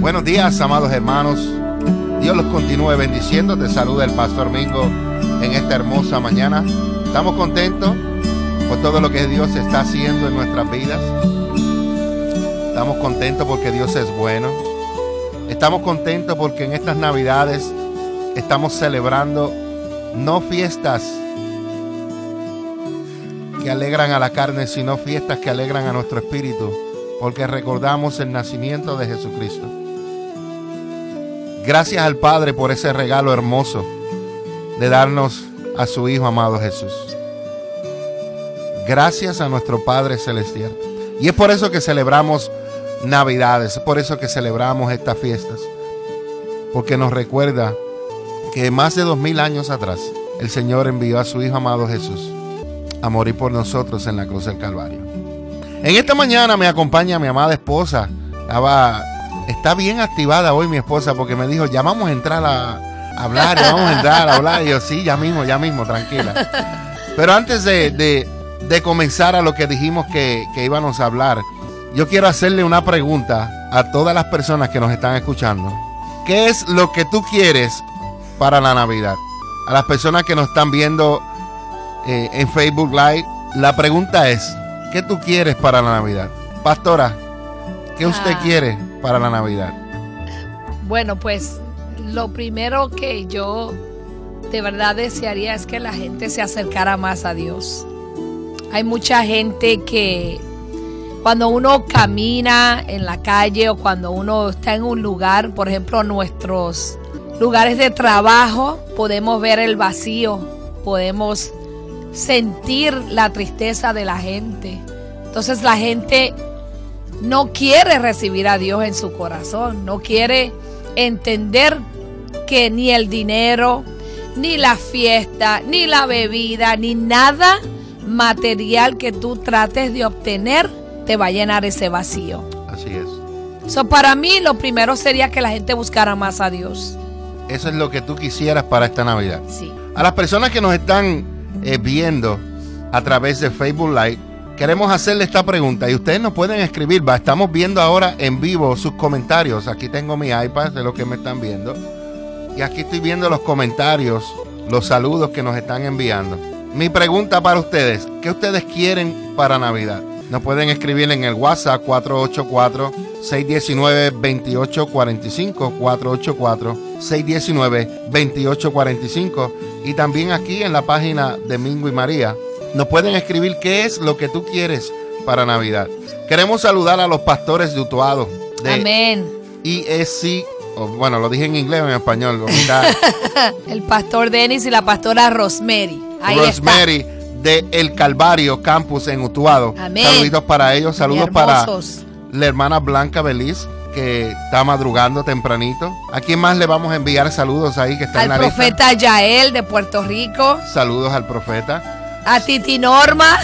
Buenos días, amados hermanos. Dios los continúe bendiciendo. Te saluda el Pastor Mingo en esta hermosa mañana. Estamos contentos por todo lo que Dios está haciendo en nuestras vidas. Estamos contentos porque Dios es bueno. Estamos contentos porque en estas Navidades estamos celebrando no fiestas que alegran a la carne, sino fiestas que alegran a nuestro espíritu, porque recordamos el nacimiento de Jesucristo. Gracias al Padre por ese regalo hermoso de darnos a su Hijo amado Jesús. Gracias a nuestro Padre Celestial. Y es por eso que celebramos Navidades, es por eso que celebramos estas fiestas, porque nos recuerda que más de 2000 años atrás el Señor envió a su Hijo amado Jesús a morir por nosotros en la cruz del Calvario. En esta mañana me acompaña mi amada esposa. Está bien activada hoy mi esposa, porque me dijo, ya vamos a entrar a hablar, ya vamos a entrar a hablar. Y yo, sí, ya mismo, tranquila. Pero antes de comenzar a lo que dijimos que íbamos a hablar, yo quiero hacerle una pregunta a todas las personas que nos están escuchando. ¿Qué es lo que tú quieres para la Navidad? A las personas que nos están viendo en Facebook Live, la pregunta es, ¿qué tú quieres para la Navidad? Pastora, ¿qué usted quiere para la Navidad? Bueno, pues lo primero que yo de verdad desearía es que la gente se acercara más a Dios. Hay mucha gente que cuando uno camina en la calle o cuando uno está en un lugar, por ejemplo, nuestros lugares de trabajo, podemos ver el vacío, podemos sentir la tristeza de la gente. Entonces la gente no quiere recibir a Dios en su corazón, no quiere entender que ni el dinero, ni la fiesta, ni la bebida, ni nada material que tú trates de obtener te va a llenar ese vacío. Así es. So, para mí lo primero sería que la gente buscara más a Dios. Eso es lo que tú quisieras para esta Navidad. Sí. A las personas que nos están viendo a través de Facebook Live, queremos hacerle esta pregunta y ustedes nos pueden escribir. Estamos viendo ahora en vivo sus comentarios. Aquí tengo mi iPad de lo que me están viendo y aquí estoy viendo los comentarios, los saludos que nos están enviando. Mi pregunta para ustedes, ¿qué ustedes quieren para Navidad? Nos pueden escribir en el WhatsApp 484-619-2845, 484-619-2845, y también aquí en la página de Mingo y María nos pueden escribir qué es lo que tú quieres para Navidad. Queremos saludar a los pastores de Utuado, de Amén. ESC, bueno, lo dije en inglés o en español. El pastor Dennis y la pastora Rosemary. Ahí Rosemary está, de El Calvario Campus en Utuado. Amén. Saluditos para ellos, saludos para la hermana Blanca Beliz, que está madrugando tempranito. ¿A quién más le vamos a enviar saludos ahí que está en la lista? Al profeta Yael de Puerto Rico. Saludos al profeta. A Titi Norma.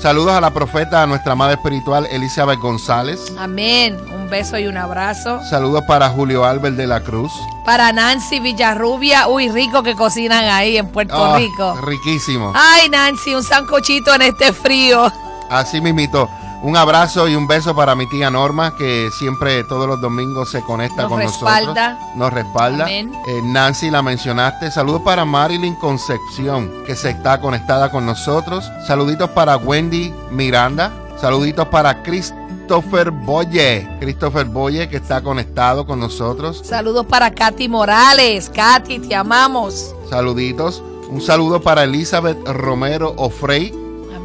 Saludos a la profeta, a nuestra madre espiritual Elizabeth González. Amén. Un beso y un abrazo. Saludos para Julio Álvarez de la Cruz. Para Nancy Villarrubia. Uy, rico que cocinan ahí en Puerto Rico. Riquísimo. Ay, Nancy, un sancochito en este frío. Así mismito. Un abrazo y un beso para mi tía Norma, que siempre todos los domingos se conecta con nosotros. Nos respalda. Nancy, la mencionaste. Saludos para Marilyn Concepción, que se está conectada con nosotros. Saluditos para Wendy Miranda. Saluditos para Christopher Boye, que está conectado con nosotros. Saludos para Katy Morales. Katy, te amamos. Saluditos. Un saludo para Elizabeth Romero Ofrey.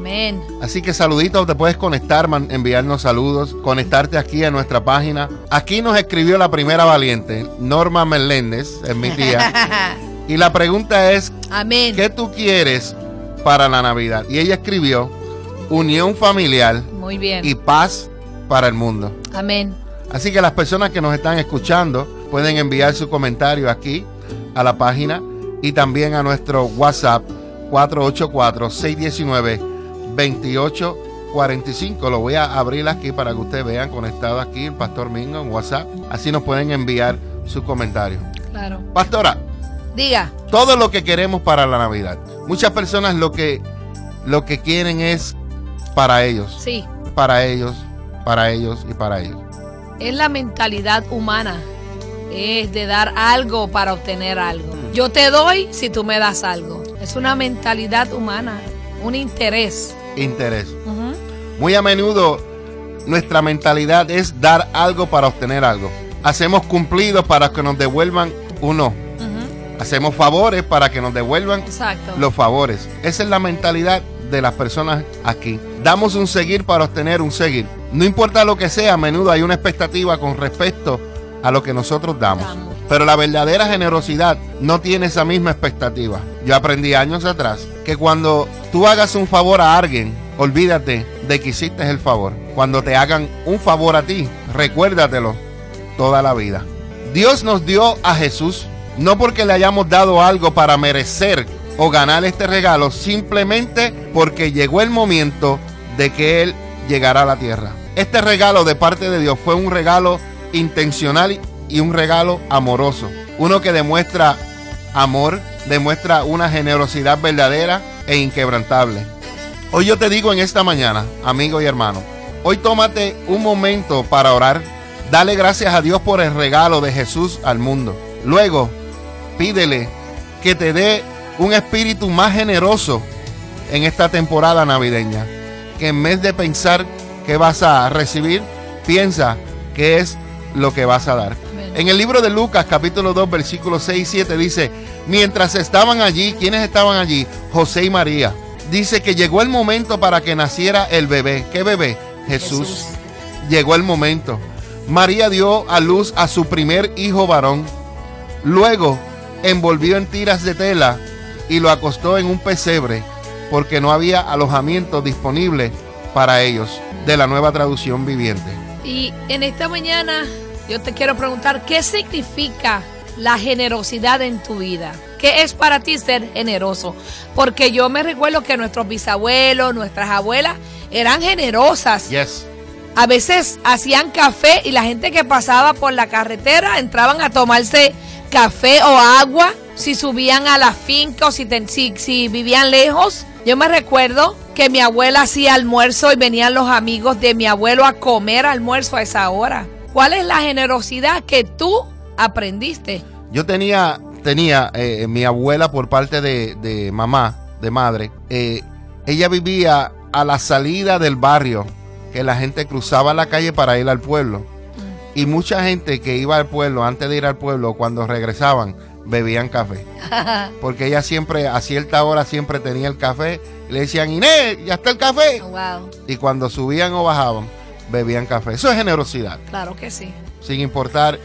Amén. Así que saluditos, te puedes conectar, enviarnos saludos, conectarte aquí a nuestra página. Aquí nos escribió la primera valiente, Norma Meléndez, es mi tía. Y la pregunta es, Amén. ¿Qué tú quieres para la Navidad? Y ella escribió, unión familiar. Muy bien. Y paz para el mundo. Amén. Así que las personas que nos están escuchando pueden enviar su comentario aquí a la página y también a nuestro WhatsApp 484-619-2845. Lo voy a abrir aquí para que ustedes vean conectado aquí el Pastor Mingo en WhatsApp. Así nos pueden enviar sus comentarios. Claro. Pastora, diga. Todo lo que queremos para la Navidad. Muchas personas lo que quieren es para ellos. Sí. Para ellos y para ellos. es la mentalidad humana, es de dar algo para obtener algo. Yo te doy si tú me das algo. Es una mentalidad humana, un interés. Interés. Uh-huh. Muy a menudo nuestra mentalidad es dar algo para obtener algo. Hacemos cumplidos para que nos devuelvan uno. Uh-huh. Hacemos favores para que nos devuelvan Exacto. los favores. Esa es la mentalidad de las personas aquí. Damos un seguir para obtener un seguir. No importa lo que sea, a menudo hay una expectativa con respecto a lo que nosotros damos. Pero la verdadera generosidad no tiene esa misma expectativa. Yo aprendí años atrás que cuando tú hagas un favor a alguien, olvídate de que hiciste el favor. Cuando te hagan un favor a ti, recuérdatelo toda la vida. Dios nos dio a Jesús, no porque le hayamos dado algo para merecer o ganar este regalo, simplemente porque llegó el momento de que Él llegará a la tierra. Este regalo de parte de Dios fue un regalo intencional y un regalo amoroso. Uno que demuestra amor, demuestra una generosidad verdadera e inquebrantable. Hoy yo te digo en esta mañana, amigo y hermano, hoy tómate un momento para orar. Dale gracias a Dios por el regalo de Jesús al mundo. Luego, pídele que te dé un espíritu más generoso en esta temporada navideña. Que en vez de pensar que vas a recibir, piensa que es lo que vas a dar. En el libro de Lucas, capítulo 2, versículos 6 y 7, dice: mientras estaban allí, ¿quiénes estaban allí? José y María. Dice que llegó el momento para que naciera el bebé. ¿Qué bebé? Jesús. Llegó el momento. María dio a luz a su primer hijo varón. Luego, envolvió en tiras de tela y lo acostó en un pesebre, porque no había alojamiento disponible para ellos, de la Nueva Traducción Viviente. Y en esta mañana yo te quiero preguntar, ¿qué significa la generosidad en tu vida? ¿Qué es para ti ser generoso? Porque yo me recuerdo que nuestros bisabuelos, nuestras abuelas eran generosas. Yes. A veces hacían café y la gente que pasaba por la carretera entraban a tomarse café o agua si subían a la finca o si vivían lejos. Yo me recuerdo que mi abuela hacía almuerzo y venían los amigos de mi abuelo a comer almuerzo a esa hora. ¿Cuál es la generosidad que tú aprendiste? Yo tenía mi abuela por parte de mamá, de madre. Ella vivía a la salida del barrio, que la gente cruzaba la calle para ir al pueblo. Y mucha gente que iba al pueblo, antes de ir al pueblo, cuando regresaban, bebían café. Porque ella siempre, a cierta hora, siempre tenía el café. Le decían: Inés, ya está el café. Oh, wow. Y cuando subían o bajaban, bebían café. Eso es generosidad. Claro que sí. Sin importar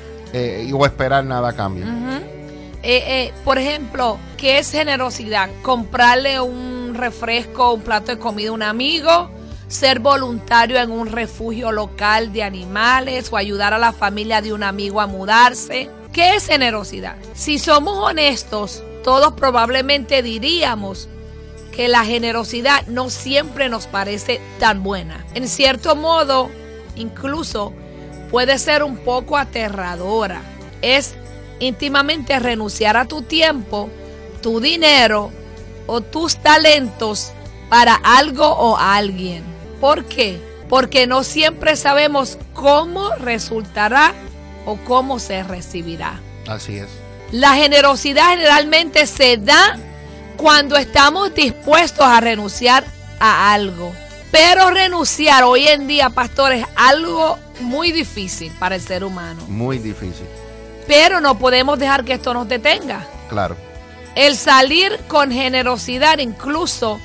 o esperar nada a cambio. Uh-huh. Por ejemplo, ¿qué es generosidad? Comprarle un refresco, un plato de comida a un amigo. Ser voluntario en un refugio local de animales o ayudar a la familia de un amigo a mudarse. ¿Qué es generosidad? Si somos honestos, todos probablemente diríamos que la generosidad no siempre nos parece tan buena. En cierto modo, incluso puede ser un poco aterradora. Es íntimamente renunciar a tu tiempo, tu dinero o tus talentos para algo o alguien. ¿Por qué? Porque no siempre sabemos cómo resultará o cómo se recibirá. Así es. La generosidad generalmente se da cuando estamos dispuestos a renunciar a algo. Pero renunciar hoy en día, pastor, es algo muy difícil para el ser humano. Muy difícil. Pero no podemos dejar que esto nos detenga. Claro. El salir con generosidad incluso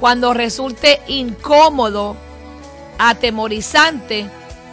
cuando resulte incómodo, atemorizante,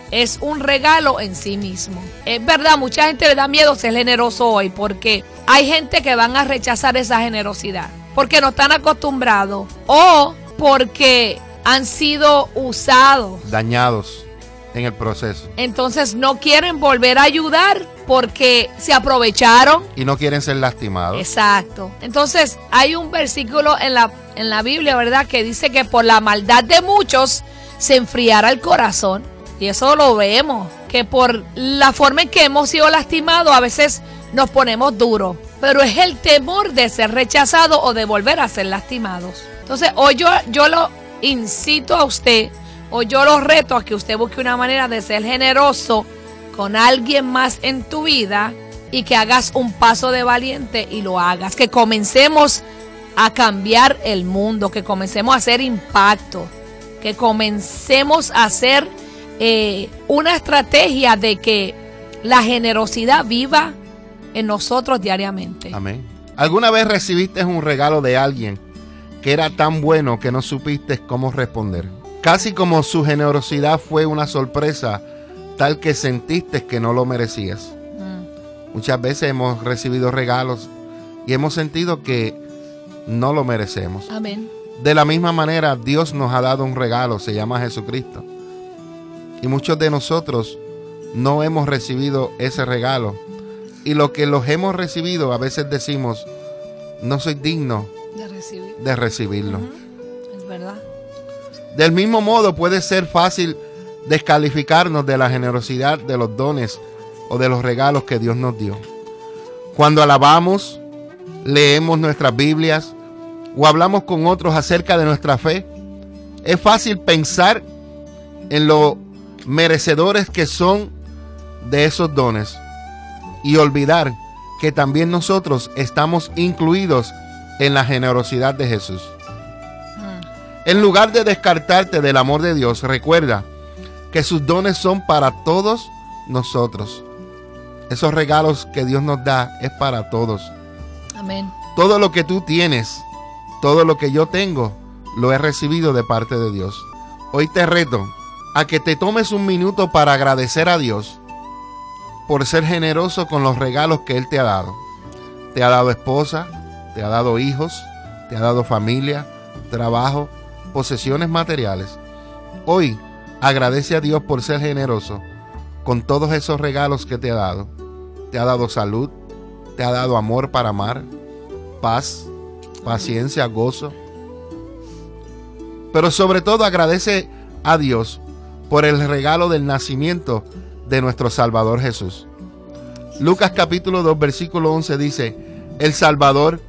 es un regalo en sí mismo. Es verdad, mucha gente le da miedo ser generoso hoy porque hay gente que van a rechazar esa generosidad porque no están acostumbrados o porque han sido usados, dañados en el proceso. Entonces no quieren volver a ayudar porque se aprovecharon. Y no quieren ser lastimados. Exacto. Entonces hay un versículo en la Biblia, ¿verdad?, que dice que por la maldad de muchos se enfriará el corazón. Y eso lo vemos, que por la forma en que hemos sido lastimados a veces nos ponemos duros. Pero es el temor de ser rechazados o de volver a ser lastimados. Entonces hoy yo lo incito a usted, o yo lo reto a que usted busque una manera de ser generoso con alguien más en tu vida y que hagas un paso de valiente y lo hagas. Que comencemos a cambiar el mundo, que comencemos a hacer impacto, que comencemos a hacer una estrategia de que la generosidad viva en nosotros diariamente. Amén. ¿Alguna vez recibiste un regalo de alguien que era tan bueno que no supiste cómo responder? Casi como su generosidad fue una sorpresa tal que sentiste que no lo merecías. Muchas veces hemos recibido regalos y hemos sentido que no lo merecemos. Amén. De la misma manera, Dios nos ha dado un regalo, se llama Jesucristo. Y muchos de nosotros no hemos recibido ese regalo. Y lo que los hemos recibido, a veces decimos, no soy digno de recibirlo. Uh-huh. Es verdad. Del mismo modo, puede ser fácil descalificarnos de la generosidad de los dones o de los regalos que Dios nos dio. Cuando alabamos, leemos nuestras Biblias o hablamos con otros acerca de nuestra fe, es fácil pensar en lo merecedores que son de esos dones y olvidar que también nosotros estamos incluidos en la generosidad de Jesús. En lugar de descartarte del amor de Dios, recuerda que sus dones son para todos nosotros. Esos regalos que Dios nos da es para todos. Amén. Todo lo que tú tienes, todo lo que yo tengo, lo he recibido de parte de Dios. Hoy te reto a que te tomes un minuto para agradecer a Dios por ser generoso con los regalos que Él te ha dado. Te ha dado esposa, te ha dado hijos, te ha dado familia, trabajo, posesiones materiales. Hoy agradece a Dios por ser generoso con todos esos regalos que te ha dado. Te ha dado salud, te ha dado amor para amar, paz, paciencia, gozo. Pero sobre todo agradece a Dios por el regalo del nacimiento de nuestro Salvador Jesús. Lucas capítulo 2 versículo 11 dice: el Salvador,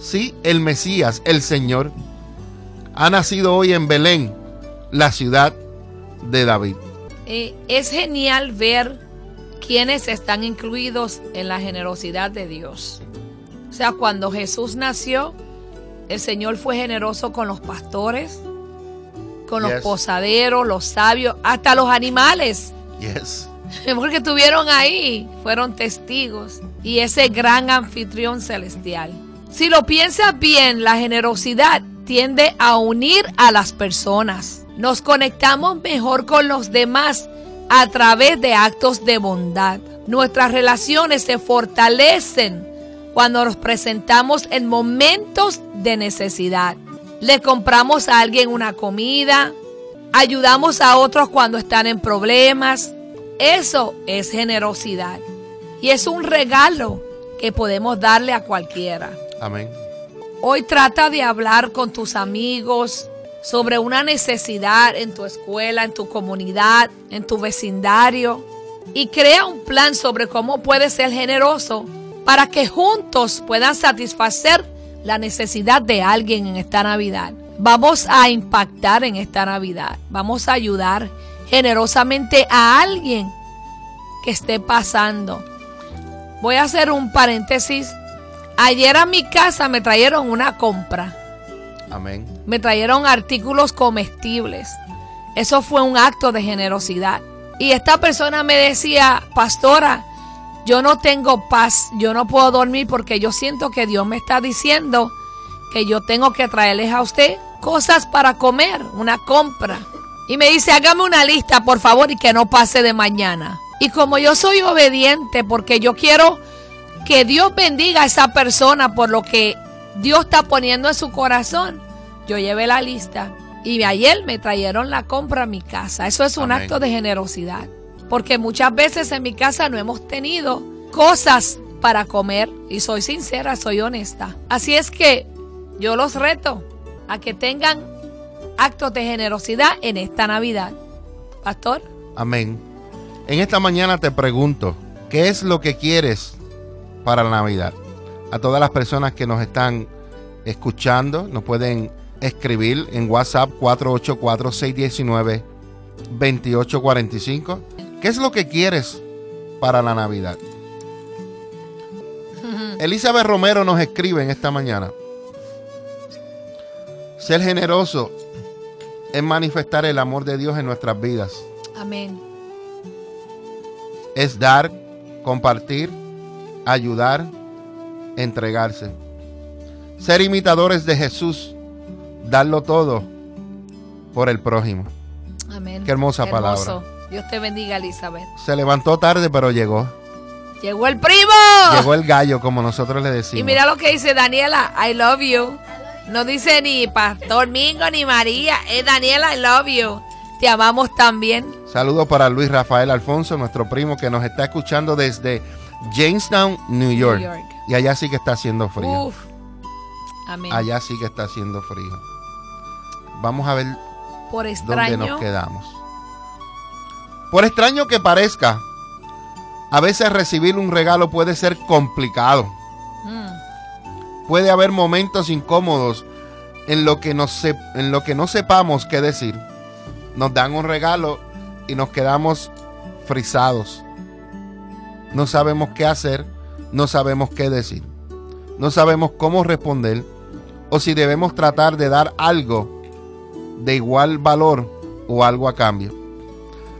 sí, el Mesías, el Señor, ha nacido hoy en Belén, la ciudad de David. Es genial ver quienes están incluidos en la generosidad de Dios. O sea, cuando Jesús nació, el Señor fue generoso con los pastores, con los posaderos, los sabios, hasta los animales. Yes. Porque estuvieron ahí, fueron testigos. Y ese gran anfitrión celestial. Si lo piensas bien, la generosidad tiende a unir a las personas. Nos conectamos mejor con los demás a través de actos de bondad. Nuestras relaciones se fortalecen cuando nos presentamos en momentos de necesidad. Le compramos a alguien una comida, ayudamos a otros cuando están en problemas. Eso es generosidad y es un regalo que podemos darle a cualquiera. Amén. Hoy trata de hablar con tus amigos sobre una necesidad en tu escuela, en tu comunidad, en tu vecindario, y crea un plan sobre cómo puedes ser generoso para que juntos puedan satisfacer la necesidad de alguien en esta Navidad. Vamos a impactar en esta Navidad. Vamos a ayudar generosamente a alguien que esté pasando. Voy a hacer un paréntesis. Ayer a mi casa me trajeron una compra. Amén. Me trajeron artículos comestibles. Eso fue un acto de generosidad. Y esta persona me decía: pastora, yo no tengo paz, yo no puedo dormir porque yo siento que Dios me está diciendo que yo tengo que traerles a usted cosas para comer, una compra. Y me dice: hágame una lista, por favor, y que no pase de mañana. Y como yo soy obediente, porque yo quiero que Dios bendiga a esa persona por lo que Dios está poniendo en su corazón, yo llevé la lista. Y ayer me trajeron la compra a mi casa. Eso es un Amén. Acto de generosidad. Porque muchas veces en mi casa no hemos tenido cosas para comer. Y soy sincera, soy honesta. Así es que yo los reto a que tengan actos de generosidad en esta Navidad. Pastor. Amén. En esta mañana te pregunto, ¿qué es lo que quieres para la Navidad? A todas las personas que nos están escuchando, nos pueden escribir en WhatsApp 484-619-2845. ¿Qué es lo que quieres para la Navidad. Elizabeth Romero nos escribe en esta mañana: ser generoso es manifestar el amor de Dios en nuestras vidas. Amén. Es dar, compartir, ayudar, entregarse. Ser imitadores de Jesús, darlo todo por el prójimo. Amén. Qué hermosa palabra. Dios te bendiga, Elizabeth. Se levantó tarde, pero llegó. ¡Llegó el primo! Llegó el gallo, como nosotros le decimos. Y mira lo que dice Daniela: I love you. No dice ni Pastor Mingo ni María. Es Daniela, I love you. Te amamos también. Saludos para Luis Rafael Alfonso, nuestro primo que nos está escuchando desde Jamestown, New York. Y allá sí que está haciendo frío. Uf. Amén. Allá sí que está haciendo frío. Vamos a ver por extraño, dónde nos quedamos. Por extraño que parezca, a veces recibir un regalo puede ser complicado. Puede haber momentos incómodos en lo que no sepamos qué decir. Nos dan un regalo y nos quedamos frisados. No sabemos qué hacer, no sabemos qué decir. No sabemos cómo responder o si debemos tratar de dar algo de igual valor o algo a cambio.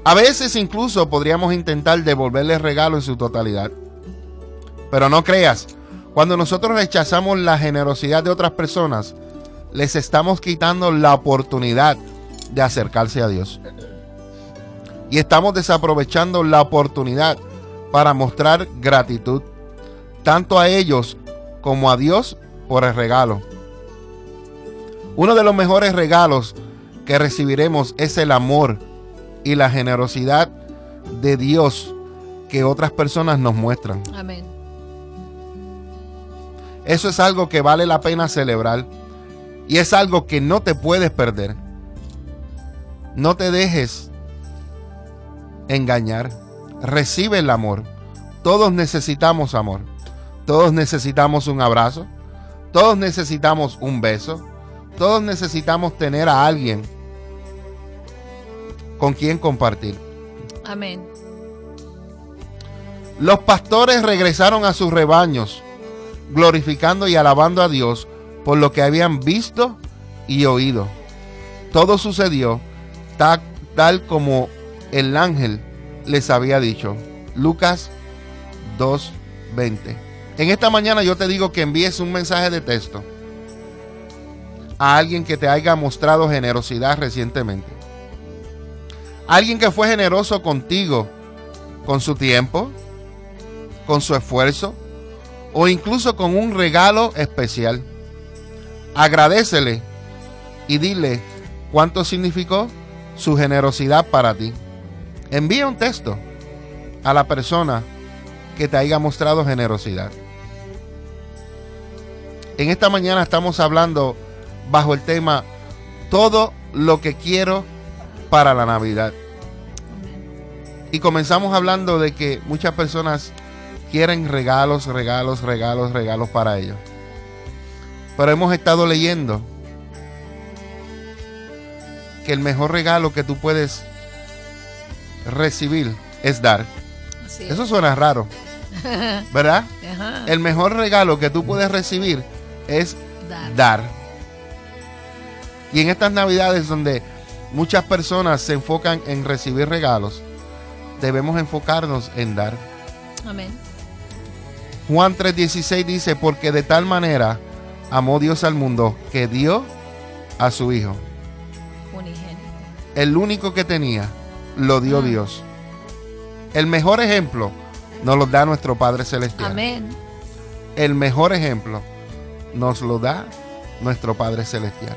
A veces incluso podríamos intentar devolverle el regalo en su totalidad. Pero no creas, cuando nosotros rechazamos la generosidad de otras personas, les estamos quitando la oportunidad de acercarse a Dios. Y estamos desaprovechando la oportunidad para mostrar gratitud, tanto a ellos como a Dios por el regalo. Uno de los mejores regalos que recibiremos es el amor y la generosidad de Dios que otras personas nos muestran. Amén. Eso es algo que vale la pena celebrar y es algo que no te puedes perder. No te dejes engañar. Recibe el amor. Todos necesitamos amor. Todos necesitamos un abrazo. Todos necesitamos un beso. Todos necesitamos tener a alguien con quien compartir. Amén. Los pastores regresaron a sus rebaños glorificando y alabando a Dios por lo que habían visto y oído. Todo sucedió tal como el ángel les había dicho. Lucas 2:20. En esta mañana yo te digo que envíes un mensaje de texto a alguien que te haya mostrado generosidad recientemente. Alguien que fue generoso contigo, con su tiempo, con su esfuerzo, o incluso con un regalo especial. Agradécele y dile cuánto significó su generosidad para ti. Envía un texto a la persona que te haya mostrado generosidad. En esta mañana estamos hablando bajo el tema todo lo que quiero para la Navidad. Y comenzamos hablando de que muchas personas quieren regalos para ellos. Pero hemos estado leyendo que el mejor regalo que tú puedes recibir es dar. Sí. Eso suena raro, ¿verdad? Ajá. El mejor regalo que tú puedes recibir es dar. Y en estas Navidades donde muchas personas se enfocan en recibir regalos, debemos enfocarnos en dar. Amén. Juan 3:16 dice: porque de tal manera amó Dios al mundo que dio a su Hijo unigénito. El único que tenía lo dio Dios. El mejor ejemplo nos lo da nuestro Padre Celestial. Amén. El mejor ejemplo nos lo da nuestro Padre Celestial.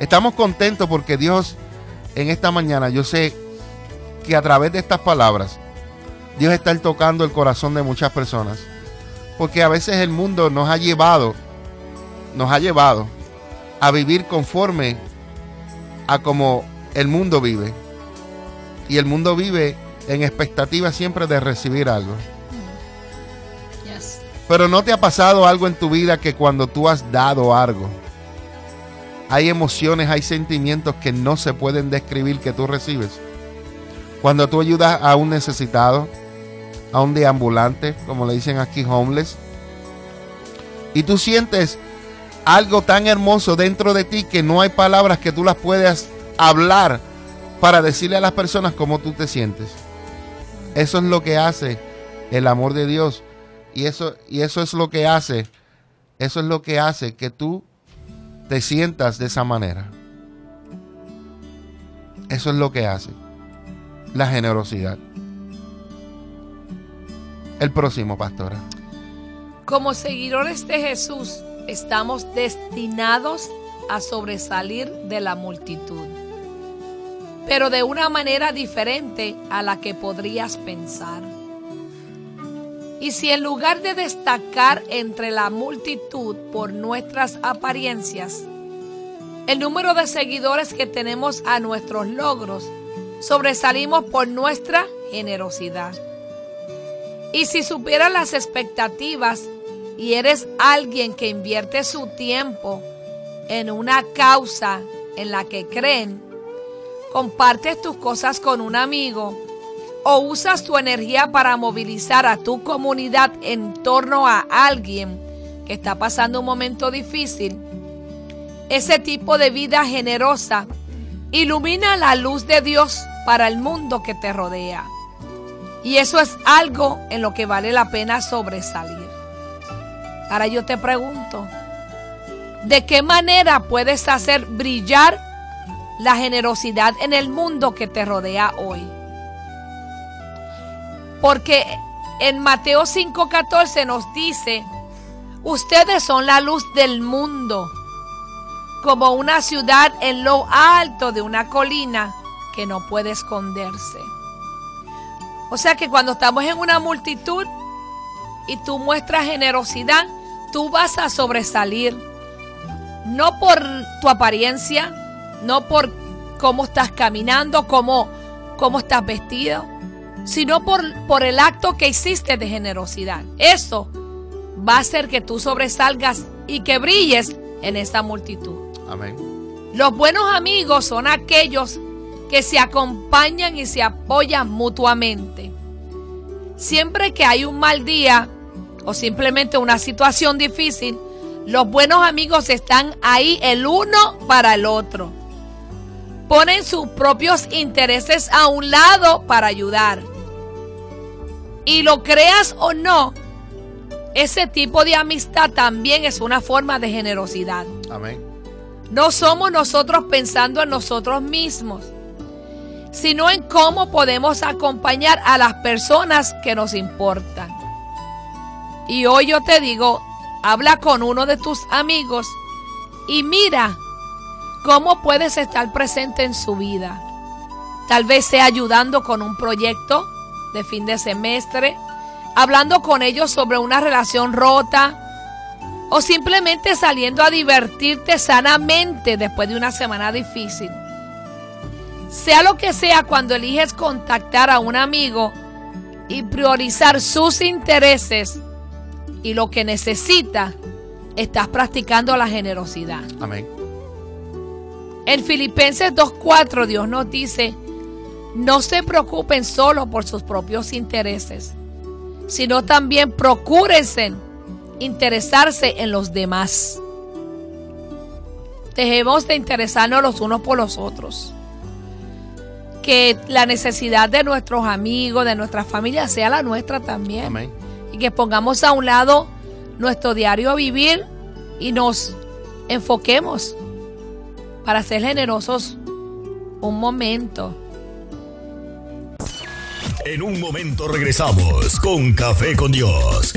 Estamos contentos porque Dios, en esta mañana, yo sé que a través de estas palabras Dios está tocando el corazón de muchas personas. Porque a veces el mundo nos ha llevado a vivir conforme a como el mundo vive. Y el mundo vive en expectativa siempre de recibir algo. Sí. Pero ¿no te ha pasado algo en tu vida que cuando tú has dado algo, hay emociones, hay sentimientos que no se pueden describir que tú recibes? Cuando tú ayudas a un necesitado, a un deambulante, como le dicen aquí, homeless, y tú sientes algo tan hermoso dentro de ti que no hay palabras que tú las puedas hablar para decirle a las personas cómo tú te sientes. Eso es lo que hace el amor de Dios, y eso es lo que hace que tú te sientas de esa manera. Eso es lo que hace la generosidad. El próximo, pastora. Como seguidores de Jesús, estamos destinados a sobresalir de la multitud, pero de una manera diferente a la que podrías pensar. Y si en lugar de destacar entre la multitud por nuestras apariencias, el número de seguidores que tenemos a nuestros logros, sobresalimos por nuestra generosidad. Y si superas las expectativas y eres alguien que invierte su tiempo en una causa en la que creen, compartes tus cosas con un amigo o usas tu energía para movilizar a tu comunidad en torno a alguien que está pasando un momento difícil, ese tipo de vida generosa ilumina la luz de Dios para el mundo que te rodea. Y eso es algo en lo que vale la pena sobresalir. Ahora yo te pregunto, ¿de qué manera puedes hacer brillar la generosidad en el mundo que te rodea hoy? Porque en Mateo 5:14 nos dice, ustedes son la luz del mundo, como una ciudad en lo alto de una colina que no puede esconderse. O sea que cuando estamos en una multitud y tú muestras generosidad, tú vas a sobresalir, no por tu apariencia, no por cómo estás caminando, cómo estás vestido, sino por el acto que hiciste de generosidad. Eso va a hacer que tú sobresalgas y que brilles en esta multitud. Amén. Los buenos amigos son aquellos que se acompañan y se apoyan mutuamente. Siempre que hay un mal día o simplemente una situación difícil, los buenos amigos están ahí el uno para el otro. Ponen sus propios intereses a un lado para ayudar. Y lo creas o no, ese tipo de amistad también es una forma de generosidad. Amén. No somos nosotros pensando en nosotros mismos, sino en cómo podemos acompañar a las personas que nos importan. Y hoy yo te digo, habla con uno de tus amigos y mira cómo puedes estar presente en su vida. Tal vez sea ayudando con un proyecto de fin de semestre, hablando con ellos sobre una relación rota, o simplemente saliendo a divertirte sanamente después de una semana difícil. Sea lo que sea, cuando eliges contactar a un amigo y priorizar sus intereses y lo que necesita, estás practicando la generosidad. Amén. En Filipenses 2:4 Dios nos dice, no se preocupen solo por sus propios intereses, sino también procúrense interesarse en los demás. Dejemos de interesarnos los unos por los otros. Que la necesidad de nuestros amigos, de nuestra familia, sea la nuestra también. Amén. Y que pongamos a un lado nuestro diario vivir y nos enfoquemos para ser generosos un momento. En un momento regresamos con Café con Dios.